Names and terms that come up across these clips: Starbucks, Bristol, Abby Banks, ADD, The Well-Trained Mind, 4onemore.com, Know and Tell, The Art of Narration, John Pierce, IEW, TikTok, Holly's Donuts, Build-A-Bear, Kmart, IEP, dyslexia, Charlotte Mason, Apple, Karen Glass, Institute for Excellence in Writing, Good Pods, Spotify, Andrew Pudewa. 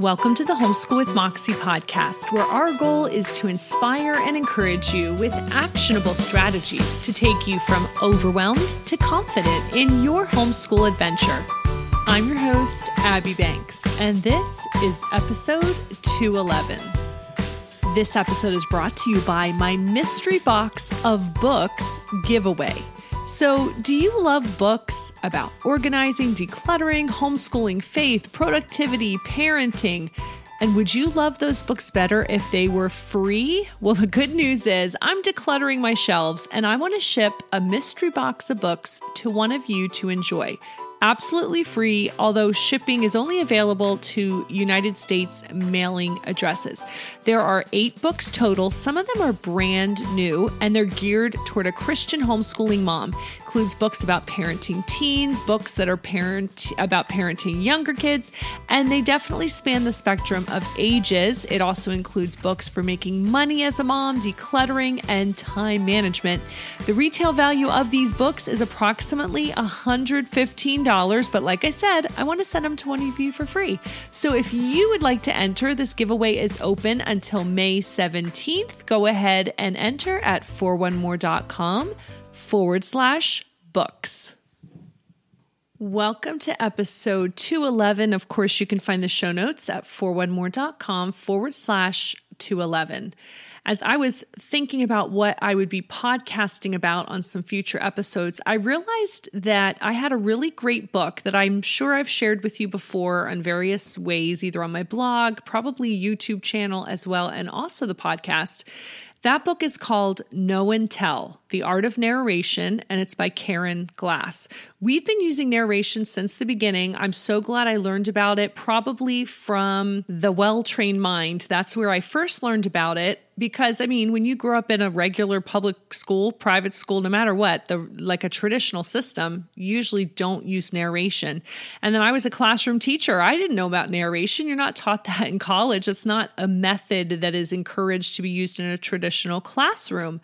Welcome to the Homeschool with Moxie podcast, where our goal is to inspire and encourage you with actionable strategies to take you from overwhelmed to confident in your homeschool adventure. I'm your host, Abby Banks, and this is episode 211. This episode is brought to you by my mystery box of books giveaway. So, do you love books about organizing, decluttering, homeschooling, faith, productivity, parenting? And would you love those books better if they were free? Well, the good news is I'm decluttering my shelves and I want to ship a mystery box of books to one of you to enjoy. Absolutely free, although shipping is only available to United States mailing addresses. There are 8 books total. Some of them are brand new, and they're geared toward a Christian homeschooling mom. Includes books about parenting teens, books that are about parenting younger kids, and they definitely span the spectrum of ages. It also includes books for making money as a mom, decluttering, and time management. The retail value of these books is approximately $115. But like I said, I want to send them to one of you for free. So if you would like to enter, this giveaway is open until May 17th. Go ahead and enter at 4onemore.com/books. Welcome to episode 211. Of course, you can find the show notes at 4onemore.com/211. As I was thinking about what I would be podcasting about on some future episodes, I realized that I had a really great book that I'm sure I've shared with you before in various ways, either on my blog, probably YouTube channel as well, and also the podcast. That book is called Know and Tell, The Art of Narration, and it's by Karen Glass. We've been using narration since the beginning. I'm so glad I learned about it, probably from The Well-Trained Mind. That's where I first learned about it, because, I mean, when you grow up in a regular public school, private school, no matter what, like a traditional system, you usually don't use narration. And then I was a classroom teacher. I didn't know about narration. You're not taught that in college. It's not a method that is encouraged to be used in a traditional classroom.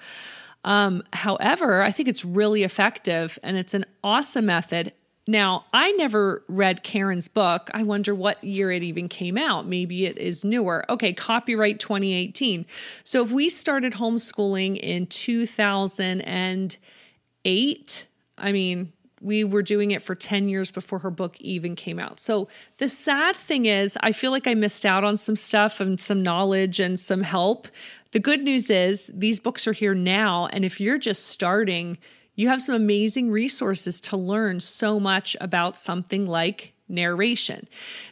However, I think it's really effective and it's an awesome method. Now, I never read Karen's book. I wonder what year it even came out. Maybe it is newer. Okay, copyright 2018. So if we started homeschooling in 2008, I mean, we were doing it for 10 years before her book even came out. So the sad thing is, I feel like I missed out on some stuff and some knowledge and some help. The good news is these books are here now. And if you're just starting, you have some amazing resources to learn so much about something like narration.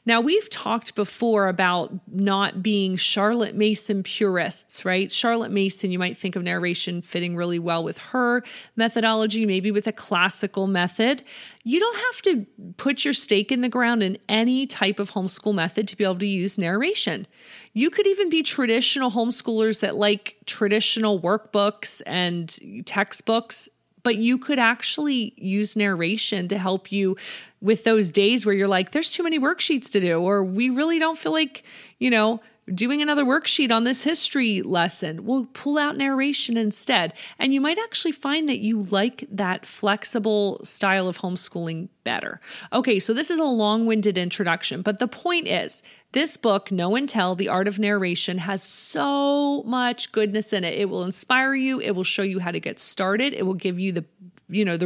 Now, we've talked before about not being Charlotte Mason purists, right? Charlotte Mason, you might think of narration fitting really well with her methodology, maybe with a classical method. You don't have to put your stake in the ground in any type of homeschool method to be able to use narration. You could even be traditional homeschoolers that like traditional workbooks and textbooks, but you could actually use narration to help you with those days where you're like, there's too many worksheets to do, or we really don't feel like, doing another worksheet on this history lesson. We'll pull out narration instead. And you might actually find that you like that flexible style of homeschooling better. Okay, so this is a long-winded introduction, but the point is, this book, Know and Tell, The Art of Narration, has so much goodness in it. It will inspire you. It will show you how to get started. It will give you the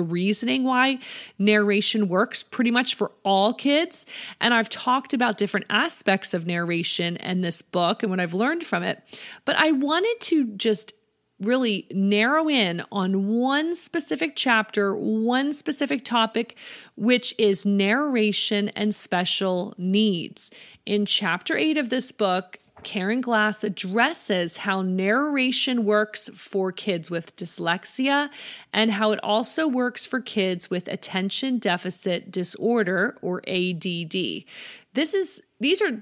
reasoning why narration works pretty much for all kids. And I've talked about different aspects of narration in this book and what I've learned from it. But I wanted to just really narrow in on one specific chapter, one specific topic, which is narration and special needs. In chapter 8 of this book, Karen Glass addresses how narration works for kids with dyslexia and how it also works for kids with attention deficit disorder, or ADD. These are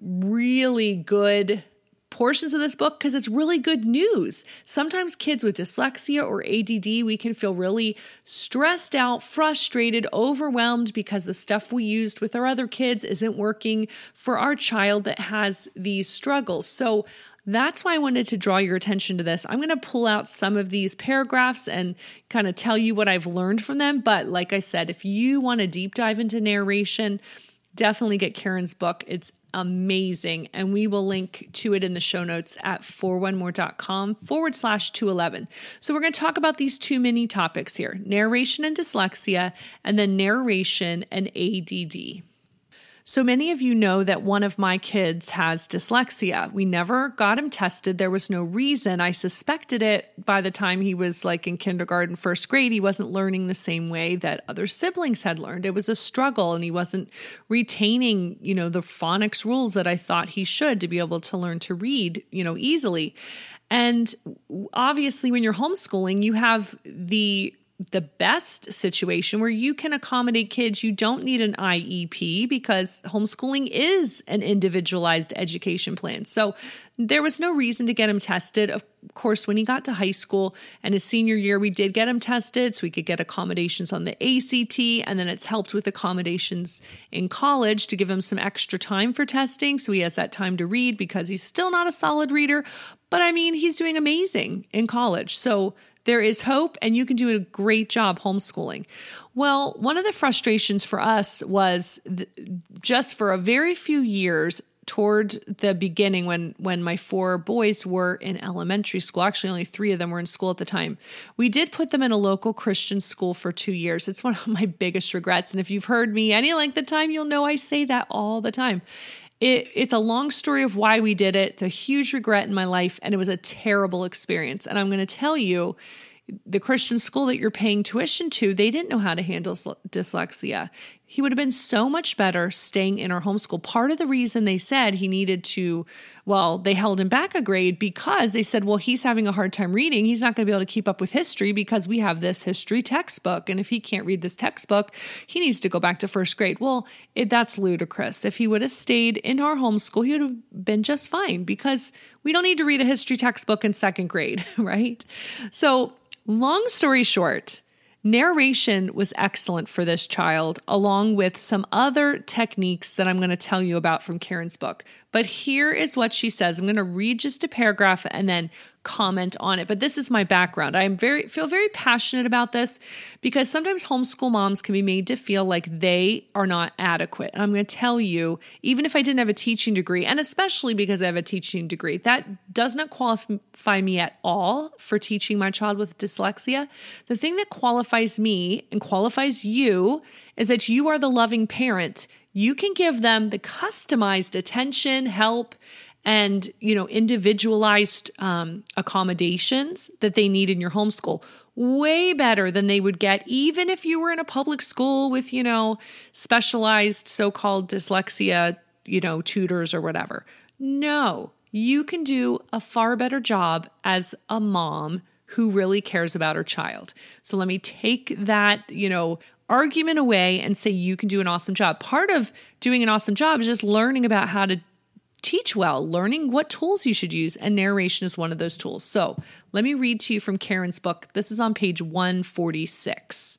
really good portions of this book because it's really good news. Sometimes kids with dyslexia or ADD, we can feel really stressed out, frustrated, overwhelmed because the stuff we used with our other kids isn't working for our child that has these struggles. So that's why I wanted to draw your attention to this. I'm going to pull out some of these paragraphs and kind of tell you what I've learned from them. But like I said, if you want to deep dive into narration, definitely get Karen's book. It's amazing. And we will link to it in the show notes at 4onemore.com/211. So we're going to talk about these two mini topics here, narration and dyslexia, and then narration and ADD. So many of you know that one of my kids has dyslexia. We never got him tested. There was no reason. I suspected it by the time he was like in kindergarten, first grade. He wasn't learning the same way that other siblings had learned. It was a struggle, and he wasn't retaining, the phonics rules that I thought he should to be able to learn to read, easily. And obviously when you're homeschooling, you have the best situation where you can accommodate kids. You don't need an IEP because homeschooling is an individualized education plan. So there was no reason to get him tested. Of course, when he got to high school and his senior year, we did get him tested so we could get accommodations on the ACT. And then it's helped with accommodations in college to give him some extra time for testing. So he has that time to read because he's still not a solid reader, but I mean, he's doing amazing in college. So there is hope, and you can do a great job homeschooling. Well, one of the frustrations for us was just for a very few years toward the beginning when my four boys were in elementary school. Actually, only three of them were in school at the time. We did put them in a local Christian school for 2 years. It's one of my biggest regrets. And if you've heard me any length of time, you'll know I say that all the time. It's a long story of why we did it. It's a huge regret in my life, and it was a terrible experience. And I'm going to tell you, the Christian school that you're paying tuition to, they didn't know how to handle dyslexia. He would have been so much better staying in our homeschool. Part of the reason they said he needed to, they held him back a grade because they said, he's having a hard time reading. He's not going to be able to keep up with history because we have this history textbook. And if he can't read this textbook, he needs to go back to first grade. That's ludicrous. If he would have stayed in our homeschool, he would have been just fine because we don't need to read a history textbook in second grade, right? So long story short, narration was excellent for this child, along with some other techniques that I'm going to tell you about from Karen's book. But here is what she says. I'm going to read just a paragraph and then comment on it. But this is my background. I feel very passionate about this because sometimes homeschool moms can be made to feel like they are not adequate. And I'm going to tell you, even if I didn't have a teaching degree, and especially because I have a teaching degree, that does not qualify me at all for teaching my child with dyslexia. The thing that qualifies me and qualifies you is that you are the loving parent. You can give them the customized attention, help, and individualized accommodations that they need in your homeschool, way better than they would get even if you were in a public school with specialized so-called dyslexia tutors or whatever. No, you can do a far better job as a mom who really cares about her child. So let me take that argument away and say you can do an awesome job. Part of doing an awesome job is just learning about how to teach well, learning what tools you should use, and narration is one of those tools. So let me read to you from Karen's book. This is on page 146.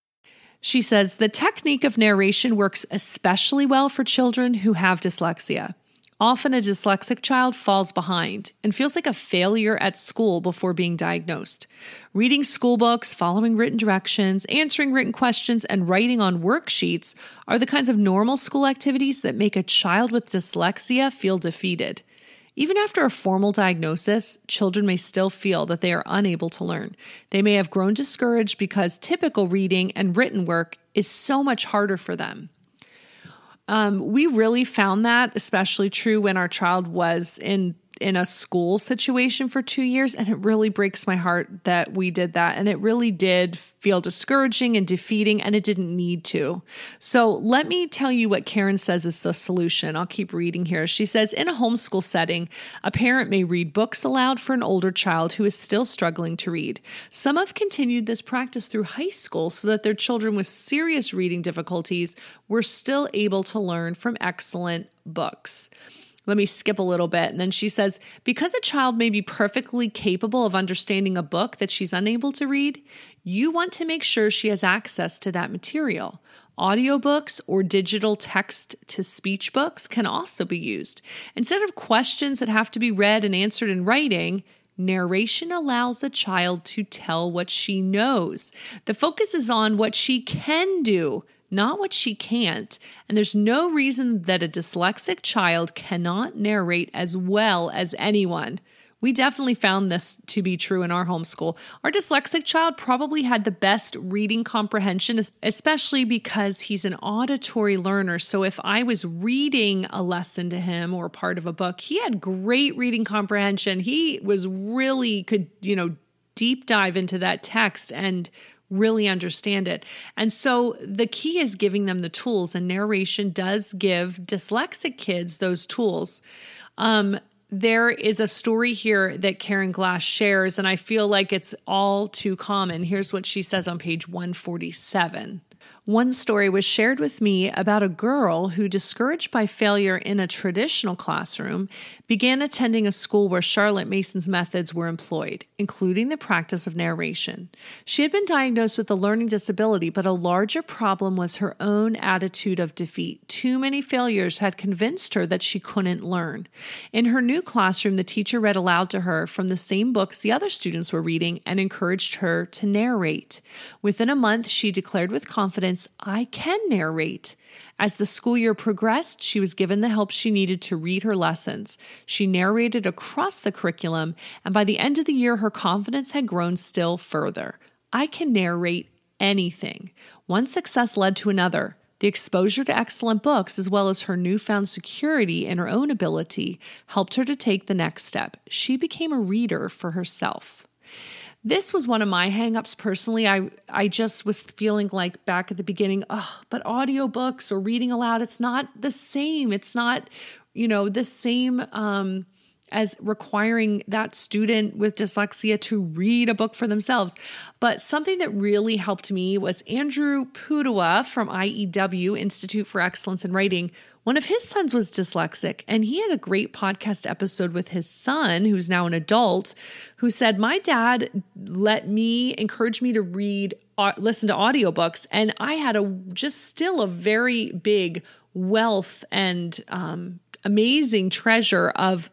She says, the technique of narration works especially well for children who have dyslexia. Often a dyslexic child falls behind and feels like a failure at school before being diagnosed. Reading school books, following written directions, answering written questions, and writing on worksheets are the kinds of normal school activities that make a child with dyslexia feel defeated. Even after a formal diagnosis, children may still feel that they are unable to learn. They may have grown discouraged because typical reading and written work is so much harder for them. We really found that especially true when our child was in a school situation for 2 years. And it really breaks my heart that we did that. And it really did feel discouraging and defeating, and it didn't need to. So let me tell you what Karen says is the solution. I'll keep reading here. She says, in a homeschool setting, a parent may read books aloud for an older child who is still struggling to read. Some have continued this practice through high school so that their children with serious reading difficulties were still able to learn from excellent books. Let me skip a little bit. And then she says, because a child may be perfectly capable of understanding a book that she's unable to read, you want to make sure she has access to that material. Audiobooks or digital text-to-speech books can also be used. Instead of questions that have to be read and answered in writing, narration allows a child to tell what she knows. The focus is on what she can do, not what she can't, and there's no reason that a dyslexic child cannot narrate as well as anyone. We definitely found this to be true in our homeschool. Our dyslexic child probably had the best reading comprehension, especially because he's an auditory learner. So if I was reading a lesson to him or part of a book, he had great reading comprehension. He was really could, deep dive into that text and really understand it. And so the key is giving them the tools, and narration does give dyslexic kids those tools. There is a story here that Karen Glass shares, and I feel like it's all too common. Here's what she says on page 147. One story was shared with me about a girl who, discouraged by failure in a traditional classroom, began attending a school where Charlotte Mason's methods were employed, including the practice of narration. She had been diagnosed with a learning disability, but a larger problem was her own attitude of defeat. Too many failures had convinced her that she couldn't learn. In her new classroom, the teacher read aloud to her from the same books the other students were reading and encouraged her to narrate. Within a month, she declared with confidence, I can narrate. As the school year progressed, she was given the help she needed to read her lessons. She narrated across the curriculum, and by the end of the year, her confidence had grown still further. I can narrate anything. One success led to another. The exposure to excellent books, as well as her newfound security in her own ability, helped her to take the next step. She became a reader for herself. This was one of my hangups personally. I just was feeling like back at the beginning, but audiobooks or reading aloud, it's not the same. It's not, the same as requiring that student with dyslexia to read a book for themselves. But something that really helped me was Andrew Pudewa from IEW, Institute for Excellence in Writing. One of his sons was dyslexic, and he had a great podcast episode with his son, who's now an adult, who said, my dad encouraged me to listen to audiobooks, and I had still a very big wealth and amazing treasure of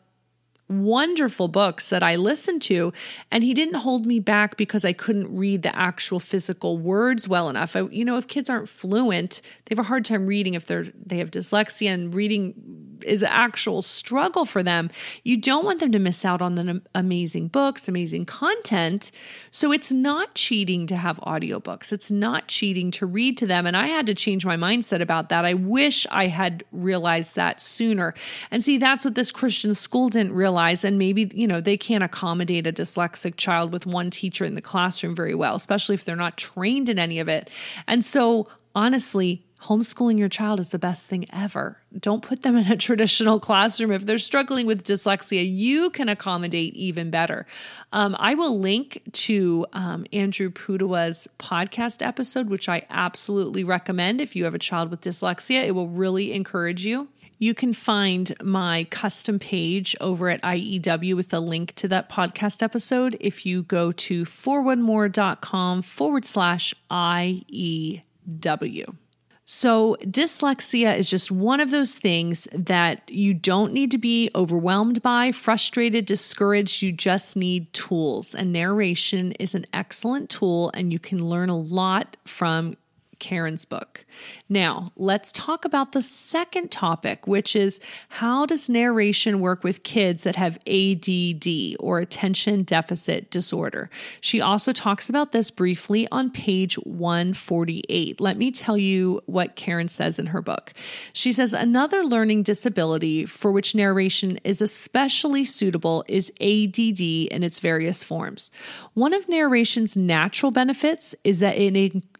wonderful books that I listened to, and he didn't hold me back because I couldn't read the actual physical words well enough. If kids aren't fluent, they have a hard time reading if they have dyslexia, and reading is an actual struggle for them. You don't want them to miss out on the amazing books, amazing content. So it's not cheating to have audiobooks. It's not cheating to read to them. And I had to change my mindset about that. I wish I had realized that sooner. And see, that's what this Christian school didn't realize. And maybe, they can't accommodate a dyslexic child with one teacher in the classroom very well, especially if they're not trained in any of it. And so honestly, homeschooling your child is the best thing ever. Don't put them in a traditional classroom. If they're struggling with dyslexia, you can accommodate even better. I will link to Andrew Pudewa's podcast episode, which I absolutely recommend. If you have a child with dyslexia, it will really encourage you. You can find my custom page over at IEW with a link to that podcast episode if you go to 4onemore.com /IEW. So dyslexia is just one of those things that you don't need to be overwhelmed by, frustrated, discouraged. You just need tools, and narration is an excellent tool, and you can learn a lot from Karen's book. Now, let's talk about the second topic, which is how does narration work with kids that have ADD or attention deficit disorder? She also talks about this briefly on page 148. Let me tell you what Karen says in her book. She says, another learning disability for which narration is especially suitable is ADD in its various forms. One of narration's natural benefits is that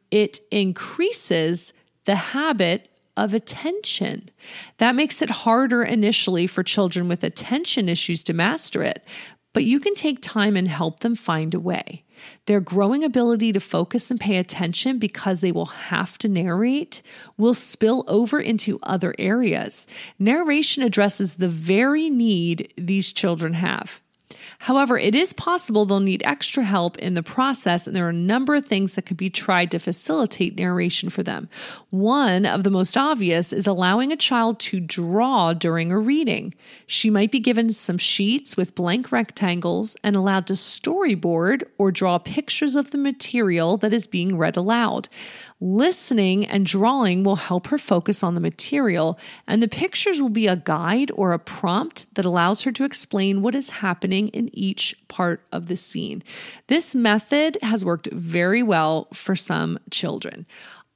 it increases the habit of attention. That makes it harder initially for children with attention issues to master it, but you can take time and help them find a way. Their growing ability to focus and pay attention, because they will have to narrate, will spill over into other areas. Narration addresses the very need these children have. However, it is possible they'll need extra help in the process, and there are a number of things that could be tried to facilitate narration for them. One of the most obvious is allowing a child to draw during a reading. She might be given some sheets with blank rectangles and allowed to storyboard or draw pictures of the material that is being read aloud. Listening and drawing will help her focus on the material, and the pictures will be a guide or a prompt that allows her to explain what is happening in each part of the scene. This method has worked very well for some children.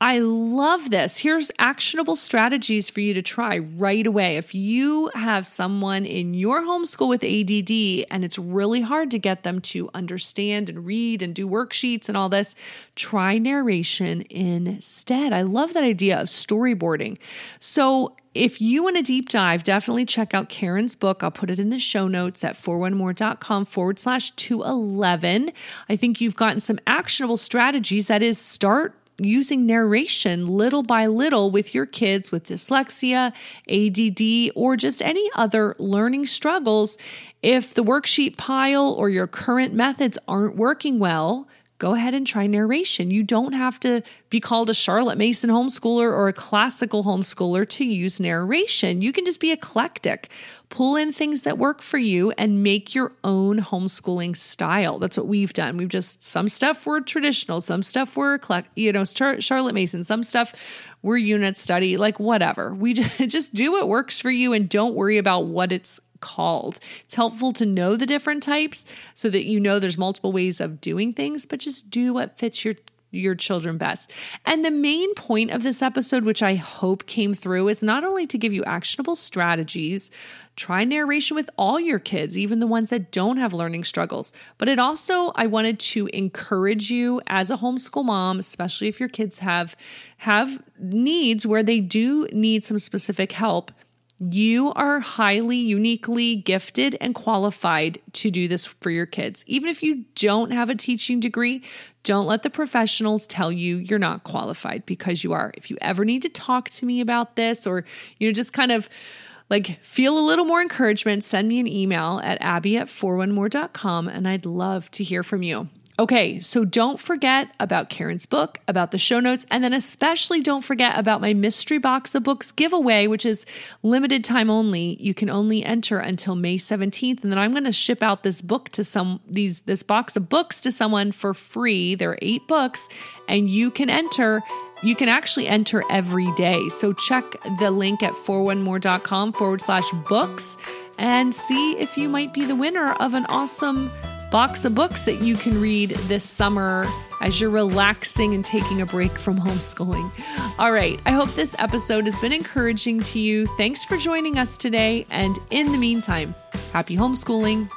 I love this. Here's actionable strategies for you to try right away. If you have someone in your homeschool with ADD and it's really hard to get them to understand and read and do worksheets and all this, try narration instead. I love that idea of storyboarding. So if you want a deep dive, definitely check out Karen's book. I'll put it in the show notes at 4onemore.com/211. I think you've gotten some actionable strategies. That is, start using narration little by little with your kids with dyslexia, ADD, or just any other learning struggles. If the worksheet pile or your current methods aren't working well, go ahead and try narration. You don't have to be called a Charlotte Mason homeschooler or a classical homeschooler to use narration. You can just be eclectic. Pull in things that work for you and make your own homeschooling style. That's what we've done. We've just, some stuff we're traditional, some stuff we're Charlotte Mason, some stuff we're unit study, like whatever. We just do what works for you and don't worry about what it's called. It's helpful to know the different types so that you know there's multiple ways of doing things, but just do what fits your children best. And the main point of this episode, which I hope came through, is not only to give you actionable strategies, try narration with all your kids, even the ones that don't have learning struggles, but it also, I wanted to encourage you as a homeschool mom, especially if your kids have needs where they do need some specific help. You are highly, uniquely gifted and qualified to do this for your kids. Even if you don't have a teaching degree, don't let the professionals tell you you're not qualified, because you are. If you ever need to talk to me about this, or just kind of like feel a little more encouragement, send me an email at abby@4onemore.com, and I'd love to hear from you. Okay, so don't forget about Karen's book, about the show notes, and then especially don't forget about my mystery box of books giveaway, which is limited time only. You can only enter until May 17th, and then I'm going to ship out this book to this box of books to someone for free. There are 8 books, and you can enter. You can actually enter every day. So check the link at 4onemore.com/books and see if you might be the winner of an awesome box of books that you can read this summer as you're relaxing and taking a break from homeschooling. All right, I hope this episode has been encouraging to you. Thanks for joining us today. And in the meantime, happy homeschooling.